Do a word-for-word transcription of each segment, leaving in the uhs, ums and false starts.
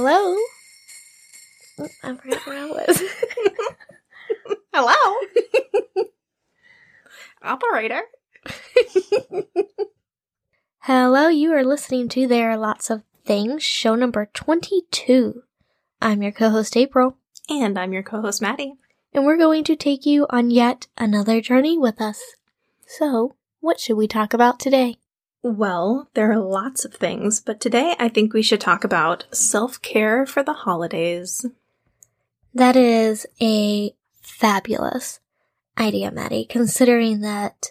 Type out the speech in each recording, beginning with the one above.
Hello? Oh, I forgot where I was. Hello? Operator. Hello, you are listening to There Are Lots of Things, show number twenty-two. I'm your co-host, April. And I'm your co-host, Maddie. And we're going to take you on yet another journey with us. So, what should we talk about today? Well, there are lots of things, but today I think we should talk about self-care for the holidays. That is a fabulous idea, Maddie, considering that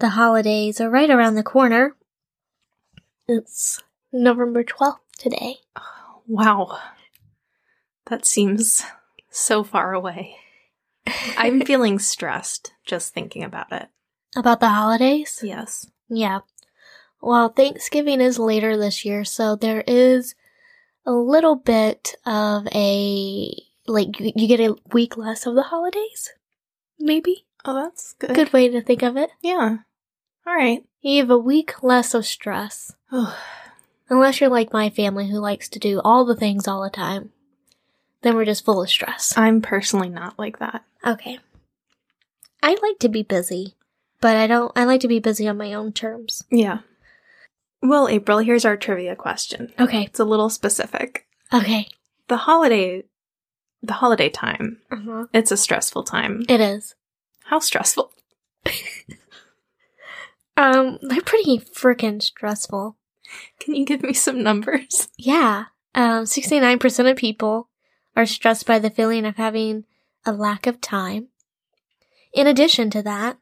the holidays are right around the corner. It's November twelfth today. Oh, wow. That seems so far away. I'm feeling stressed just thinking about it. About the holidays? Yes. Yeah. Well, Thanksgiving is later this year, so there is a little bit of a, like, you get a week less of the holidays, maybe? Oh, that's good. Good way to think of it. Yeah. All right. You have a week less of stress. Unless you're like my family who likes to do all the things all the time. Then we're just full of stress. I'm personally not like that. Okay. I like to be busy. But I don't, I like to be busy on my own terms. Yeah. Well, April, here's our trivia question. Okay. It's a little specific. Okay. The holiday, the holiday time, uh-huh. It's a stressful time. It is. How stressful? um, they're pretty freaking stressful. Can you give me some numbers? Yeah. Um, sixty-nine percent of people are stressed by the feeling of having a lack of time. In addition to that,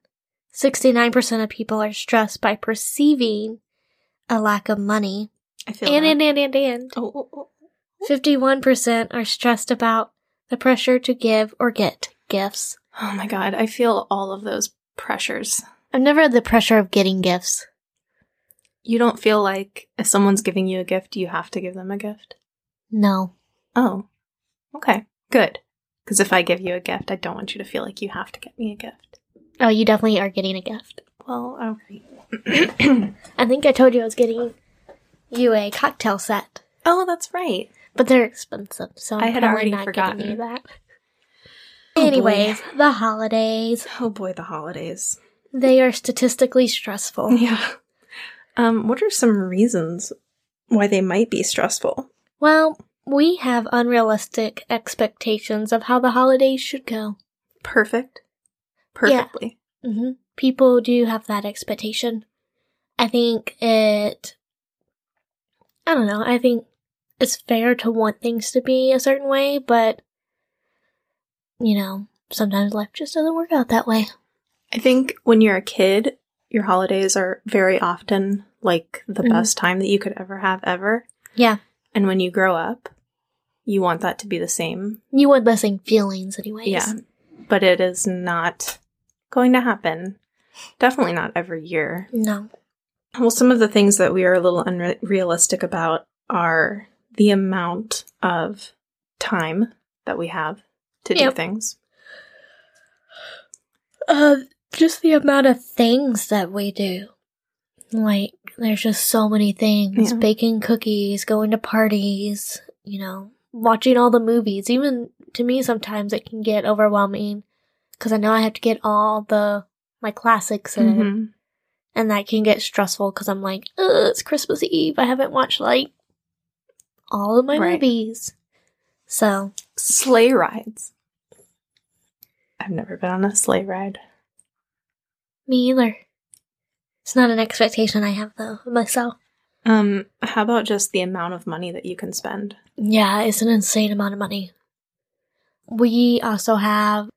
sixty-nine percent of people are stressed by perceiving a lack of money. I feel and, that. And, and, and, and. Oh, oh, oh. fifty-one percent are stressed about the pressure to give or get gifts. Oh my God, I feel all of those pressures. I've never had the pressure of getting gifts. You don't feel like if someone's giving you a gift, you have to give them a gift? No. Oh, okay, good. Because if I give you a gift, I don't want you to feel like you have to get me a gift. Oh, you definitely are getting a gift. Well, all right. I think I told you I was getting you a cocktail set. Oh, that's right. But they're expensive, so I'm I had already not forgotten you that. Oh, anyways, boy. The holidays. Oh boy, the holidays. They are statistically stressful. Yeah. Um, what are some reasons why they might be stressful? Well, we have unrealistic expectations of how the holidays should go. Perfect. Perfectly. Yeah. Mm-hmm. People do have that expectation. I think it, I don't know, I think it's fair to want things to be a certain way, but, you know, sometimes life just doesn't work out that way. I think when you're a kid, your holidays are very often like the mm-hmm. best time that you could ever have ever. Yeah. And when you grow up, you want that to be the same. You want the same feelings anyways. Yeah. But it is not going to happen. Definitely not every year. No. Well, some of the things that we are a little unrealistic about are the amount of time that we have to yep. do things. Uh, just the amount of things that we do. Like, there's just so many things. Yeah. Baking cookies, going to parties, you know, watching all the movies, even... To me, sometimes it can get overwhelming because I know I have to get all the, my classics in, mm-hmm. and that can get stressful because I'm like, ugh, it's Christmas Eve. I haven't watched, like, all of my right. movies. So. Sleigh rides. I've never been on a sleigh ride. Me either. It's not an expectation I have, though, myself. Um, how about just the amount of money that you can spend? Yeah, it's an insane amount of money. We also have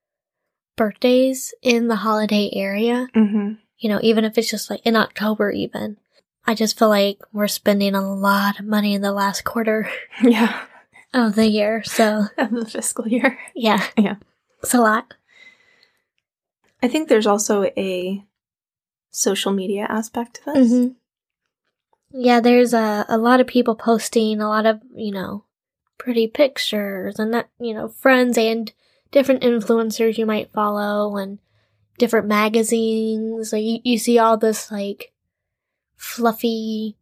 birthdays in the holiday area. Mm-hmm. You know, even if it's just like in October even. I just feel like we're spending a lot of money in the last quarter yeah. of the year. So of the fiscal year. Yeah. Yeah. It's a lot. I think there's also a social media aspect to this. Mm-hmm. Yeah, there's a, a lot of people posting a lot of, you know, pretty pictures and that, you know, friends and different influencers you might follow and different magazines. Like you, you see all this like fluffy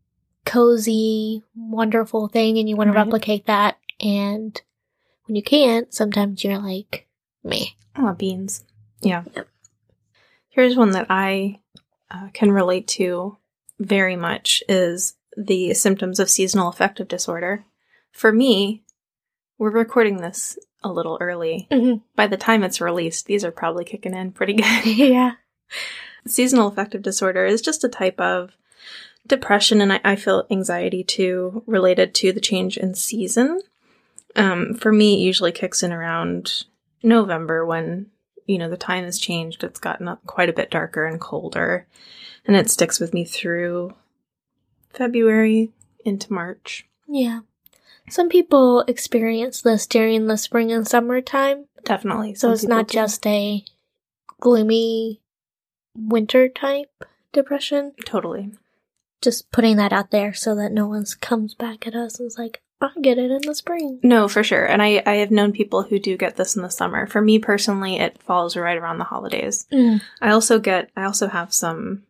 cozy, wonderful thing, and you want right. to replicate that. And when you can't, sometimes you're like, meh. I love beans. Yeah. Yep. Here's one that I uh, can relate to very much is the symptoms of seasonal affective disorder. For me, we're recording this a little early. Mm-hmm. By the time it's released, these are probably kicking in pretty good. Yeah. Seasonal affective disorder is just a type of depression, and I, I feel anxiety too, related to the change in season. Um, for me, it usually kicks in around November when, you know, the time has changed. It's gotten up quite a bit darker and colder, and it sticks with me through February into March. Yeah. Some people experience this during the spring and summertime. Definitely. So it's not do. just a gloomy winter type depression. Totally. Just putting that out there so that no one comes back at us and is like, I get it in the spring. No, for sure. And I, I have known people who do get this in the summer. For me personally, it falls right around the holidays. Mm. I also get, I also have some,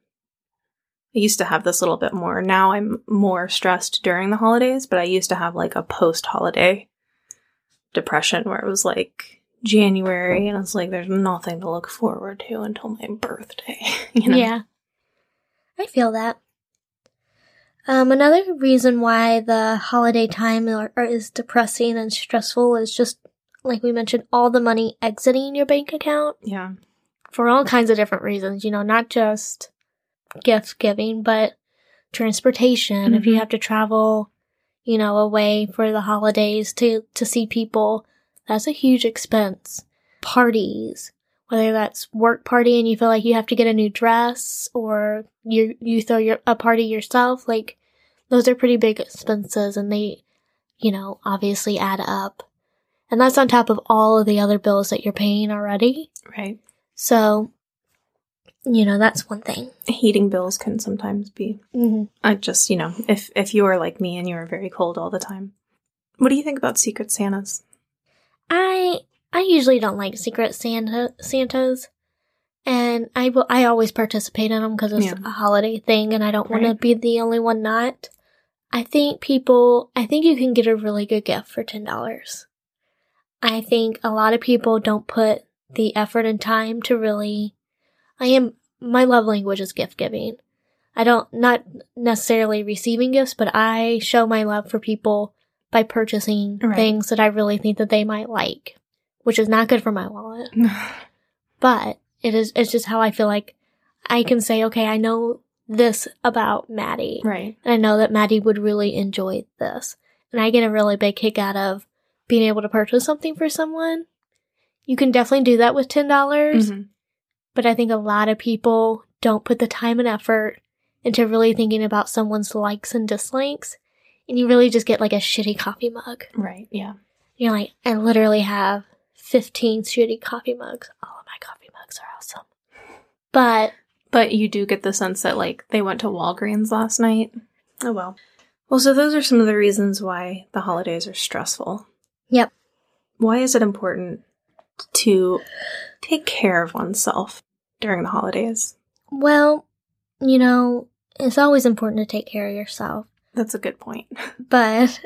I used to have this a little bit more. Now I'm more stressed during the holidays, but I used to have like a post-holiday depression where it was like January and it's like there's nothing to look forward to until my birthday. You know? Yeah. I feel that. Um, another reason why the holiday time are, are, is depressing and stressful is just, like we mentioned, all the money exiting your bank account. Yeah. For all kinds of different reasons, you know, not just gift giving, but transportation. Mm-hmm. If you have to travel, you know, away for the holidays to, to see people, that's a huge expense. Parties, whether that's work party and you feel like you have to get a new dress or you you throw your, a party yourself, like those are pretty big expenses and they, you know, obviously add up. And that's on top of all of the other bills that you're paying already. Right. So, you know, that's one thing. Heating bills can sometimes be, mm-hmm. I just, you know, if, if you are like me and you are very cold all the time. What do you think about Secret Santas? I I usually don't like Secret Santa Santas, and I will, I always participate in them because it's yeah. a holiday thing, and I don't right. want to be the only one not. I think people, I think you can get a really good gift for ten dollars. I think a lot of people don't put the effort and time to really, I am, my love language is gift giving. I don't, not necessarily receiving gifts, but I show my love for people by purchasing right. things that I really think that they might like, which is not good for my wallet. But it is, it's just how I feel like I can say, okay, I know this about Maddie. Right. And I know that Maddie would really enjoy this. And I get a really big kick out of being able to purchase something for someone. You can definitely do that with ten dollars. Mm-hmm. But I think a lot of people don't put the time and effort into really thinking about someone's likes and dislikes. And you really just get like a shitty coffee mug. Right, yeah. You're like, I literally have fifteen shitty coffee mugs. All of my coffee mugs are awesome. But but you do get the sense that like they went to Walgreens last night. Oh well. Well, so those are some of the reasons why the holidays are stressful. Yep. Why is it important to take care of oneself during the holidays? Well, you know, it's always important to take care of yourself. That's a good point. But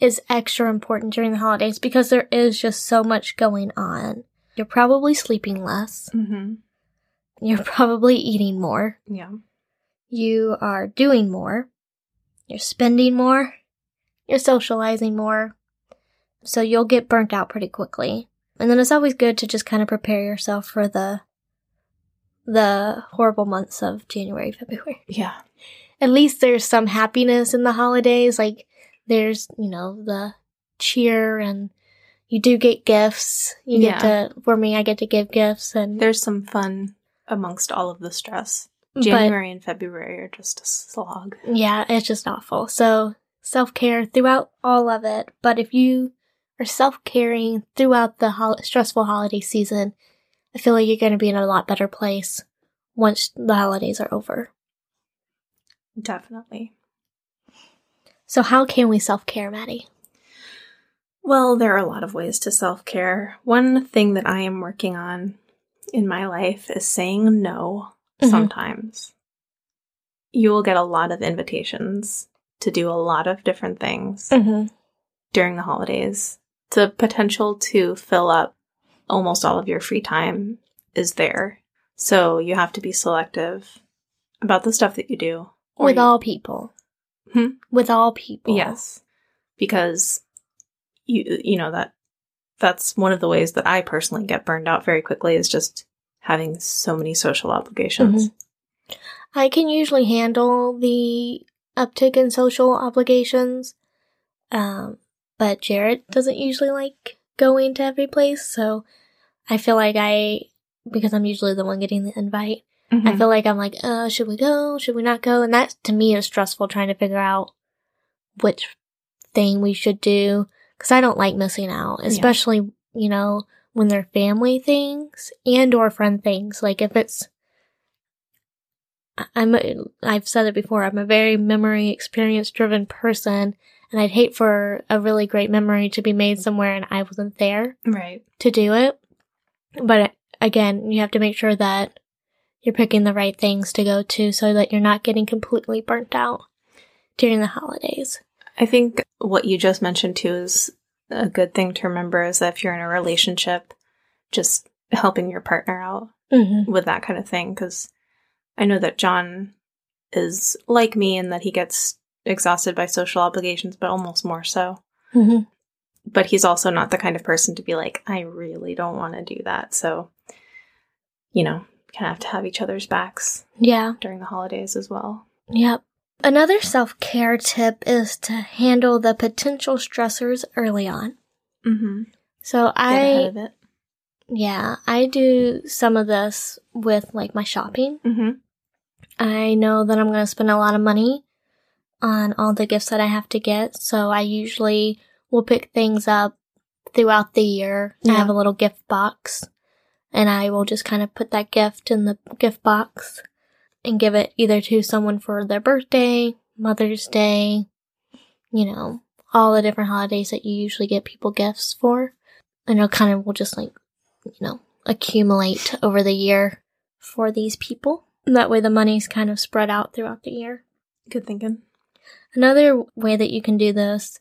it's extra important during the holidays because there is just so much going on. You're probably sleeping less. Mm-hmm. You're probably eating more. Yeah. You are doing more. You're spending more. You're socializing more. So you'll get burnt out pretty quickly. And then it's always good to just kind of prepare yourself for the the horrible months of January, February. Yeah. At least there's some happiness in the holidays. Like, there's, you know, the cheer and you do get gifts. You yeah. get to, for me, I get to give gifts. And there's some fun amongst all of the stress. January but, and February are just a slog. Yeah, it's just awful. So self-care throughout all of it. But if you or self-caring throughout the ho- stressful holiday season, I feel like you're going to be in a lot better place once the holidays are over. Definitely. So how can we self-care, Maddie? Well, there are a lot of ways to self-care. One thing that I am working on in my life is saying no mm-hmm. sometimes. You will get a lot of invitations to do a lot of different things mm-hmm. during the holidays. The potential to fill up almost all of your free time is there. So you have to be selective about the stuff that you do. Or With you... all people. Hmm? With all people. Yes. Because, you you know, that that's one of the ways that I personally get burned out very quickly is just having so many social obligations. Mm-hmm. I can usually handle the uptick in social obligations, um, but Jarrett doesn't usually like going to every place, so I feel like I, because I'm usually the one getting the invite, mm-hmm. I feel like I'm like, uh, should we go? Should we not go? And that, to me, is stressful trying to figure out which thing we should do, because I don't like missing out, especially, yeah. you know, when they're family things and or friend things. Like if it's, I'm, I've said it before, I'm a very memory experience driven person, and I'd hate for a really great memory to be made somewhere and I wasn't there right. to do it. But again, you have to make sure that you're picking the right things to go to so that you're not getting completely burnt out during the holidays. I think what you just mentioned too is a good thing to remember, is that if you're in a relationship, just helping your partner out mm-hmm. with that kind of thing. Because I know that John is like me in that he gets exhausted by social obligations, but almost more so. Mm-hmm. But he's also not the kind of person to be like, I really don't want to do that. So, you know, kind of have to have each other's backs yeah. during the holidays as well. Yep. Another self-care tip is to handle the potential stressors early on. Mm-hmm. So I, Get ahead of it. yeah, I do some of this with like my shopping. Mm-hmm. I know that I'm going to spend a lot of money on all the gifts that I have to get. So I usually will pick things up throughout the year. Yeah. I have a little gift box, and I will just kind of put that gift in the gift box and give it either to someone for their birthday, Mother's Day, you know, all the different holidays that you usually get people gifts for. And it kind of will just, like, you know, accumulate over the year for these people. And that way the money's kind of spread out throughout the year. Good thinking. Another way that you can do this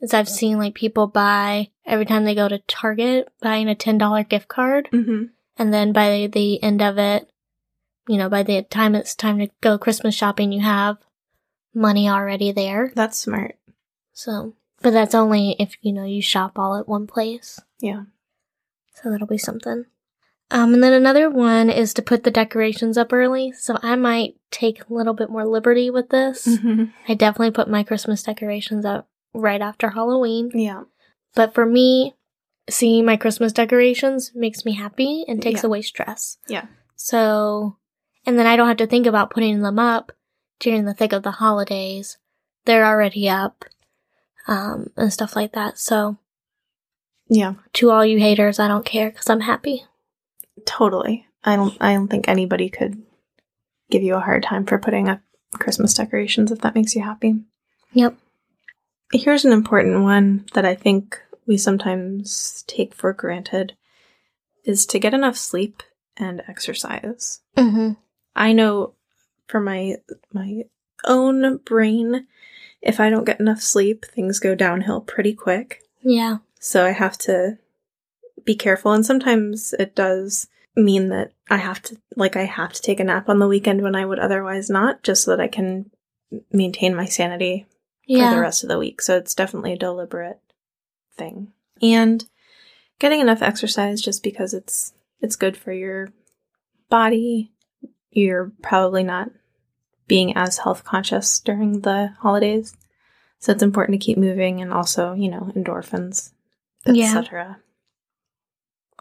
is I've seen, like, people buy, every time they go to Target, buying a ten dollar gift card. Mm-hmm. And then by the end of it, you know, by the time it's time to go Christmas shopping, you have money already there. That's smart. So, but that's only if, you know, you shop all at one place. Yeah. So that'll be something. Um, and then another one is to put the decorations up early. So I might take a little bit more liberty with this. Mm-hmm. I definitely put my Christmas decorations up right after Halloween. Yeah. But for me, seeing my Christmas decorations makes me happy and takes yeah. away stress. Yeah. So... And then I don't have to think about putting them up during the thick of the holidays. They're already up um, and stuff like that. So, yeah. To all you haters, I don't care because I'm happy. Totally. I don't. I don't think anybody could give you a hard time for putting up Christmas decorations if that makes you happy. Yep. Here's an important one that I think we sometimes take for granted, is to get enough sleep and exercise. Mm-hmm. I know for my my own brain, if I don't get enough sleep, things go downhill pretty quick. Yeah. So I have to be careful. And sometimes it does mean that I have to, like, I have to take a nap on the weekend when I would otherwise not, just so that I can maintain my sanity yeah. for the rest of the week. So it's definitely a deliberate thing. And getting enough exercise, just because it's it's good for your body. You're probably not being as health conscious during the holidays, so it's important to keep moving, and also, you know, endorphins, et cetera. Yeah.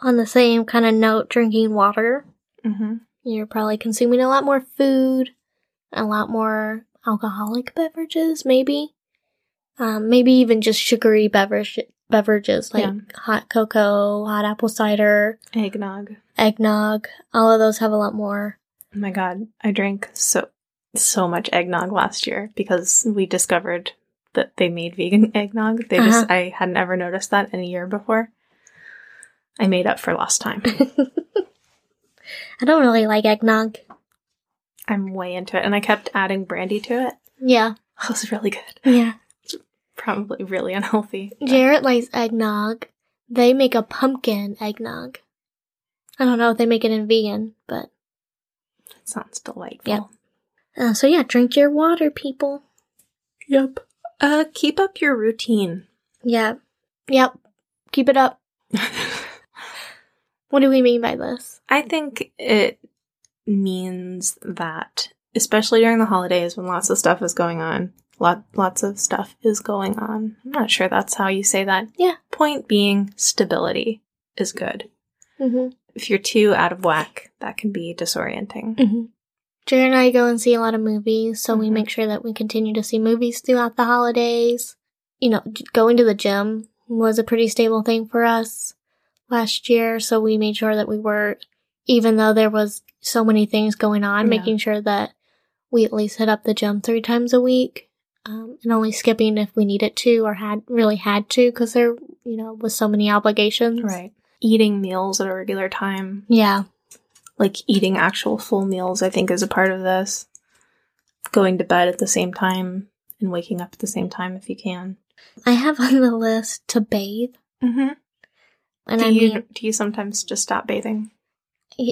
On the same kind of note, drinking water. Mm-hmm. You're probably consuming a lot more food, a lot more alcoholic beverages, maybe, um, maybe even just sugary beverage. beverages like yeah. hot cocoa, hot apple cider, eggnog. Eggnog. All of those have a lot more. Oh my god, I drank so so much eggnog last year because we discovered that they made vegan eggnog. They uh-huh. just I hadn't ever noticed that in a year before. I made up for lost time. I don't really like eggnog. I'm way into it, and I kept adding brandy to it. Yeah. Oh, this is really good. Yeah. It's probably really unhealthy. But. Jarrett likes eggnog. They make a pumpkin eggnog. I don't know if they make it in vegan, but. It sounds delightful. Yep. Uh, so yeah, drink your water, people. Yep. Uh, keep up your routine. Yep. Yep. Keep it up. What do we mean by this? I think it means that, especially during the holidays when lots of stuff is going on, lot, lots of stuff is going on. I'm not sure that's how you say that. Yeah. Point being, stability is good. Mm-hmm. If you're too out of whack, that can be disorienting. Mm-hmm. Jared and I go and see a lot of movies, so mm-hmm. we make sure that we continue to see movies throughout the holidays. You know, going to the gym was a pretty stable thing for us last year, so we made sure that we were, even though there was so many things going on, yeah. making sure that we at least hit up the gym three times a week, um, and only skipping if we needed to or had really had to, because there, you know, was so many obligations. Right. Eating meals at a regular time. Yeah. Like, eating actual full meals, I think, is a part of this. Going to bed at the same time and waking up at the same time if you can. I have on the list to bathe. Mm-hmm. And do I you, mean, do you sometimes just stop bathing?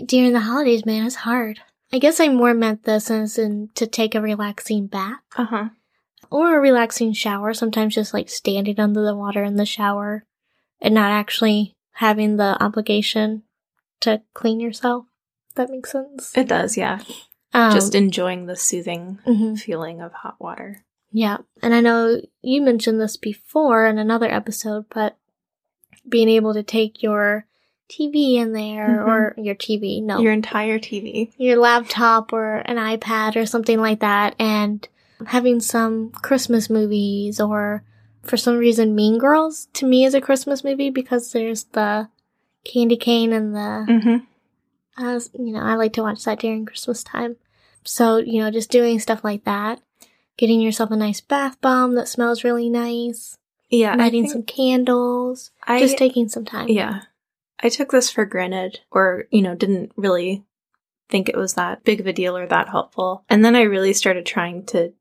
During the holidays, man, it's hard. I guess I more meant this as in to take a relaxing bath. Uh-huh. Or a relaxing shower. Sometimes just, like, standing under the water in the shower and not actually having the obligation to clean yourself. That makes sense. It does, yeah. Um, just enjoying the soothing mm-hmm. feeling of hot water. Yeah. And I know you mentioned this before in another episode, but being able to take your T V in there mm-hmm. or your T V, no. Your entire T V. Your laptop or an iPad or something like that, and having some Christmas movies or, for some reason, Mean Girls to me is a Christmas movie because there's the candy cane and the... Mm-hmm. Uh, you know, I like to watch that during Christmas time. So, you know, just doing stuff like that. Getting yourself a nice bath bomb that smells really nice. Yeah. Lighting some candles. I, just taking some time. Yeah. I took this for granted or, you know, didn't really think it was that big of a deal or that helpful. And then I really started trying to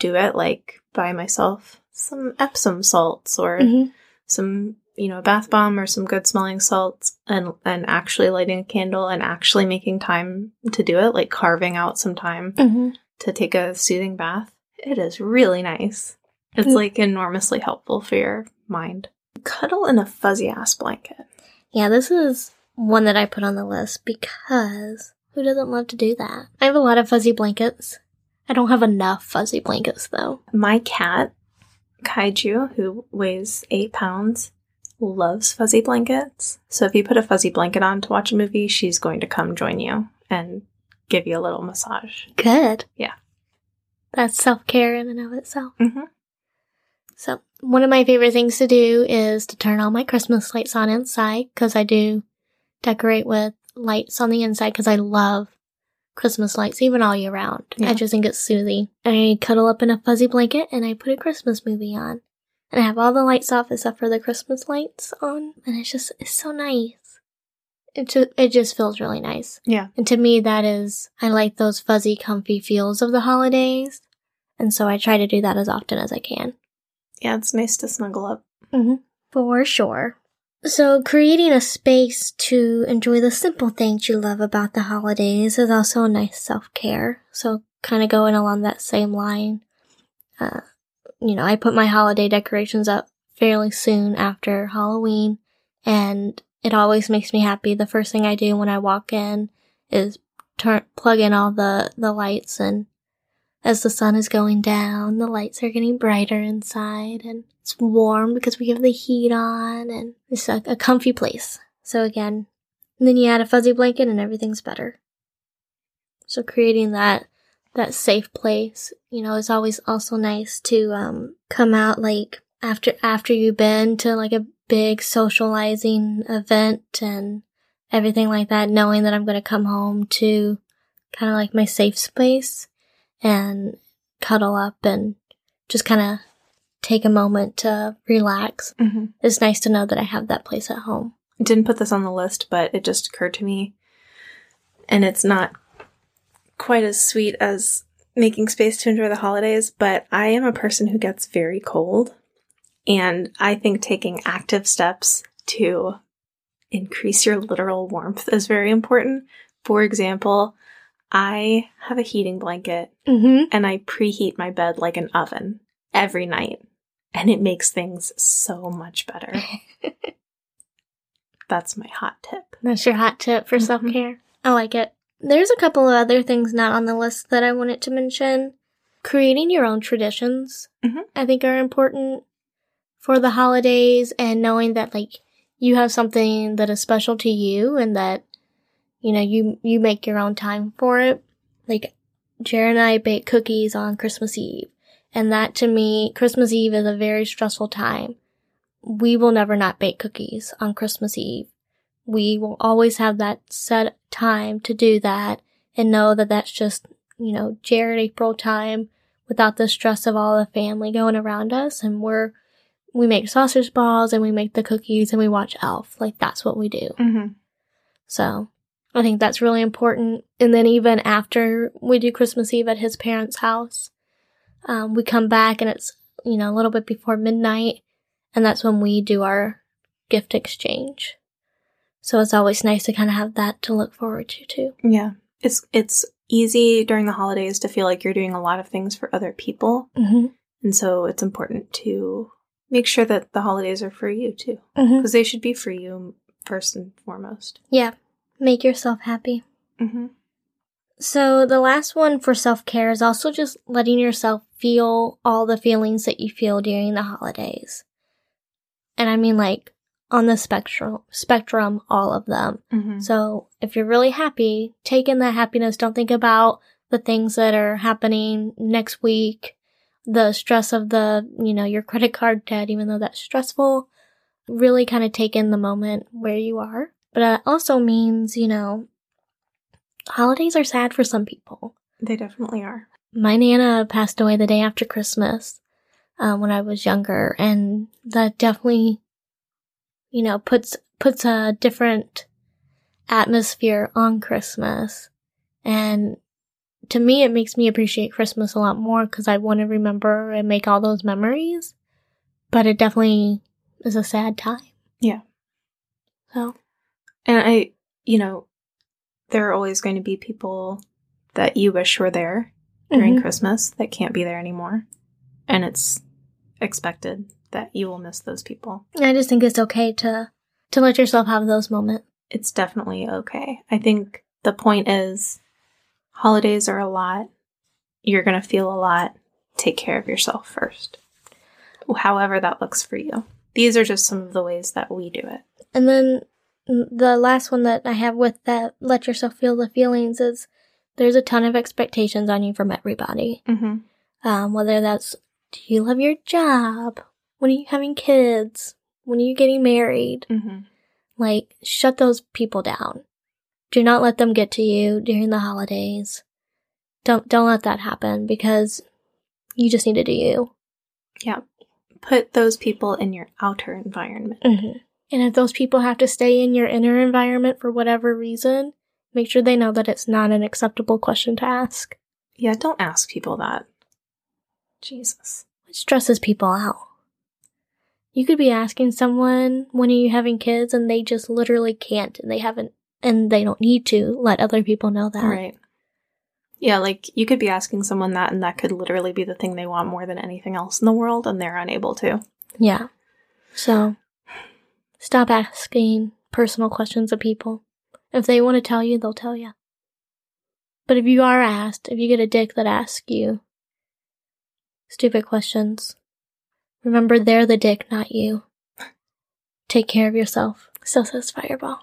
do it, like, by myself. Some Epsom salts or mm-hmm. some... you know, a bath bomb or some good smelling salts and and actually lighting a candle and actually making time to do it, like carving out some time mm-hmm. to take a soothing bath. It is really nice. It's mm-hmm. like enormously helpful for your mind. Cuddle in a fuzzy ass blanket. Yeah, this is one that I put on the list because who doesn't love to do that? I have a lot of fuzzy blankets. I don't have enough fuzzy blankets though. My cat, Kaiju, who weighs eight pounds, loves fuzzy blankets. So if you put a fuzzy blanket on to watch a movie, she's going to come join you and give you a little massage. Good. Yeah. That's self-care in and of itself. Mm-hmm. So one of my favorite things to do is to turn all my Christmas lights on inside because I do decorate with lights on the inside because I love Christmas lights, even all year round. Yeah. I just think it's soothing. I cuddle up in a fuzzy blanket and I put a Christmas movie on. And I have all the lights off except for the Christmas lights on. And it's just, it's so nice. It just, it just feels really nice. Yeah. And to me, that is, I like those fuzzy, comfy feels of the holidays. And so I try to do that as often as I can. Yeah, it's nice to snuggle up. Mm-hmm. For sure. So creating a space to enjoy the simple things you love about the holidays is also a nice self-care. So kind of going along that same line. Uh. You know, I put my holiday decorations up fairly soon after Halloween, and it always makes me happy. The first thing I do when I walk in is turn plug in all the, the lights, and as the sun is going down, the lights are getting brighter inside, and it's warm because we have the heat on, and it's a, a comfy place. So again, and then you add a fuzzy blanket and everything's better. So creating that that safe place, you know, it's always also nice to um, come out, like, after after you've been to, like, a big socializing event and everything like that, knowing that I'm going to come home to kind of, like, my safe space and cuddle up and just kind of take a moment to relax. Mm-hmm. It's nice to know that I have that place at home. I didn't put this on the list, but it just occurred to me, and it's not quite as sweet as making space to enjoy the holidays, but I am a person who gets very cold. And I think taking active steps to increase your literal warmth is very important. For example, I have a heating blanket, mm-hmm. and I preheat my bed like an oven every night, and it makes things so much better. That's my hot tip. That's your hot tip for mm-hmm. self-care. I like it. There's a couple of other things not on the list that I wanted to mention. Creating your own traditions, mm-hmm. I think, are important for the holidays, and knowing that, like, you have something that is special to you and that, you know, you, you make your own time for it. Like, Jared and I bake cookies on Christmas Eve. And that, to me, Christmas Eve is a very stressful time. We will never not bake cookies on Christmas Eve. We will always have that set time to do that and know that that's just, you know, Jared April time without the stress of all the family going around us. And we're, we make sausage balls and we make the cookies and we watch Elf. Like, that's what we do. Mm-hmm. So I think that's really important. And then even after we do Christmas Eve at his parents' house, um, we come back and it's, you know, a little bit before midnight. And that's when we do our gift exchange. So it's always nice to kind of have that to look forward to, too. Yeah. It's it's easy during the holidays to feel like you're doing a lot of things for other people. Mm-hmm. And so it's important to make sure that the holidays are for you, too. Because mm-hmm. they should be for you first and foremost. Yeah. Make yourself happy. Mm-hmm. So the last one for self-care is also just letting yourself feel all the feelings that you feel during the holidays. And I mean, like, on the spectrum, spectrum, all of them. Mm-hmm. So if you're really happy, take in that happiness. Don't think about the things that are happening next week, the stress of the, you know, your credit card debt, even though that's stressful. Really kind of take in the moment where you are. But that also means, you know, holidays are sad for some people. They definitely are. My Nana passed away the day after Christmas. Um, when I was younger, and that definitely, you know, puts puts a different atmosphere on Christmas. And to me, it makes me appreciate Christmas a lot more because I want to remember and make all those memories. But it definitely is a sad time. Yeah. So. And I, you know, there are always going to be people that you wish were there during mm-hmm. Christmas that can't be there anymore. And it's expected that you will miss those people. I just think it's okay to, to let yourself have those moments. It's definitely okay. I think the point is holidays are a lot. You're going to feel a lot. Take care of yourself first. However that looks for you. These are just some of the ways that we do it. And then the last one that I have with that, let yourself feel the feelings, is there's a ton of expectations on you from everybody. Mm-hmm. Um, whether that's, do you love your job? When are you having kids? When are you getting married? Mm-hmm. Like, shut those people down. Do not let them get to you during the holidays. Don't don't let that happen, because you just need to do you. Yeah. Put those people in your outer environment. Mm-hmm. And if those people have to stay in your inner environment for whatever reason, make sure they know that it's not an acceptable question to ask. Yeah, don't ask people that. Jesus. It stresses people out. You could be asking someone, when are you having kids? And they just literally can't, and they haven't, and they don't need to let other people know that. Right. Yeah, like, you could be asking someone that, and that could literally be the thing they want more than anything else in the world, and they're unable to. Yeah. So, stop asking personal questions of people. If they want to tell you, they'll tell you. But if you are asked, if you get a dick that asks you stupid questions, remember, they're the dick, not you. Take care of yourself. So says Fireball.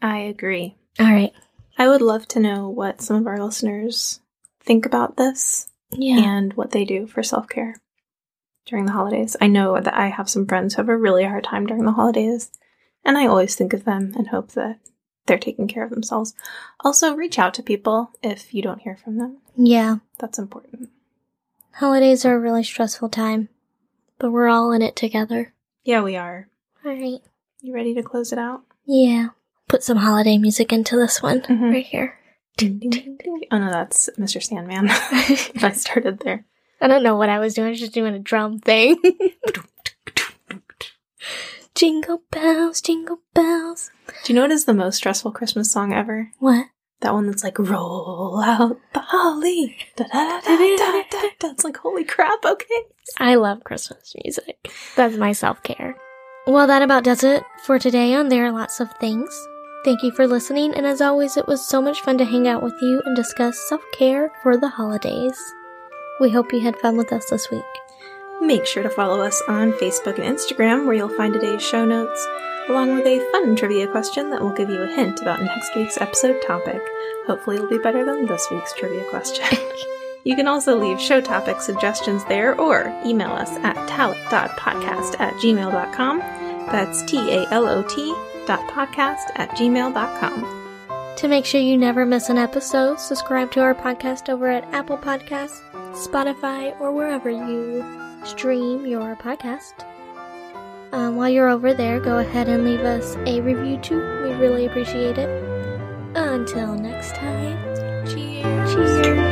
I agree. All right. I would love to know what some of our listeners think about this. Yeah. And what they do for self-care during the holidays. I know that I have some friends who have a really hard time during the holidays, and I always think of them and hope that they're taking care of themselves. Also, reach out to people if you don't hear from them. Yeah. That's important. Holidays are a really stressful time, but we're all in it together. Yeah, we are. All right. You ready to close it out? Yeah. Put some holiday music into this one mm-hmm. right here. Ding, ding, ding, ding. Oh no, that's Mister Sandman. I started there. I don't know what I was doing. I was just doing a drum thing. Jingle bells, jingle bells. Do you know what is the most stressful Christmas song ever? What? That one that's like, roll out the holly. Da, da, da, da, da, da, da. It's like, holy crap, okay. I love Christmas music. That's my self-care. Well, that about does it for today on There Are Lots of Things. Thank you for listening, and as always, it was so much fun to hang out with you and discuss self-care for the holidays. We hope you had fun with us this week. Make sure to follow us on Facebook and Instagram, where you'll find today's show notes, along with a fun trivia question that will give you a hint about next week's episode topic. Hopefully it'll be better than this week's trivia question. You can also leave show topic suggestions there or email us at talot dot podcast at gmail dot com. That's T A L O T dot podcast at gmail dot com. To make sure you never miss an episode, subscribe to our podcast over at Apple Podcasts, Spotify, or wherever you stream your podcast. Um, while you're over there, go ahead and leave us a review too. We really appreciate it. Until next time, cheers. Cheers.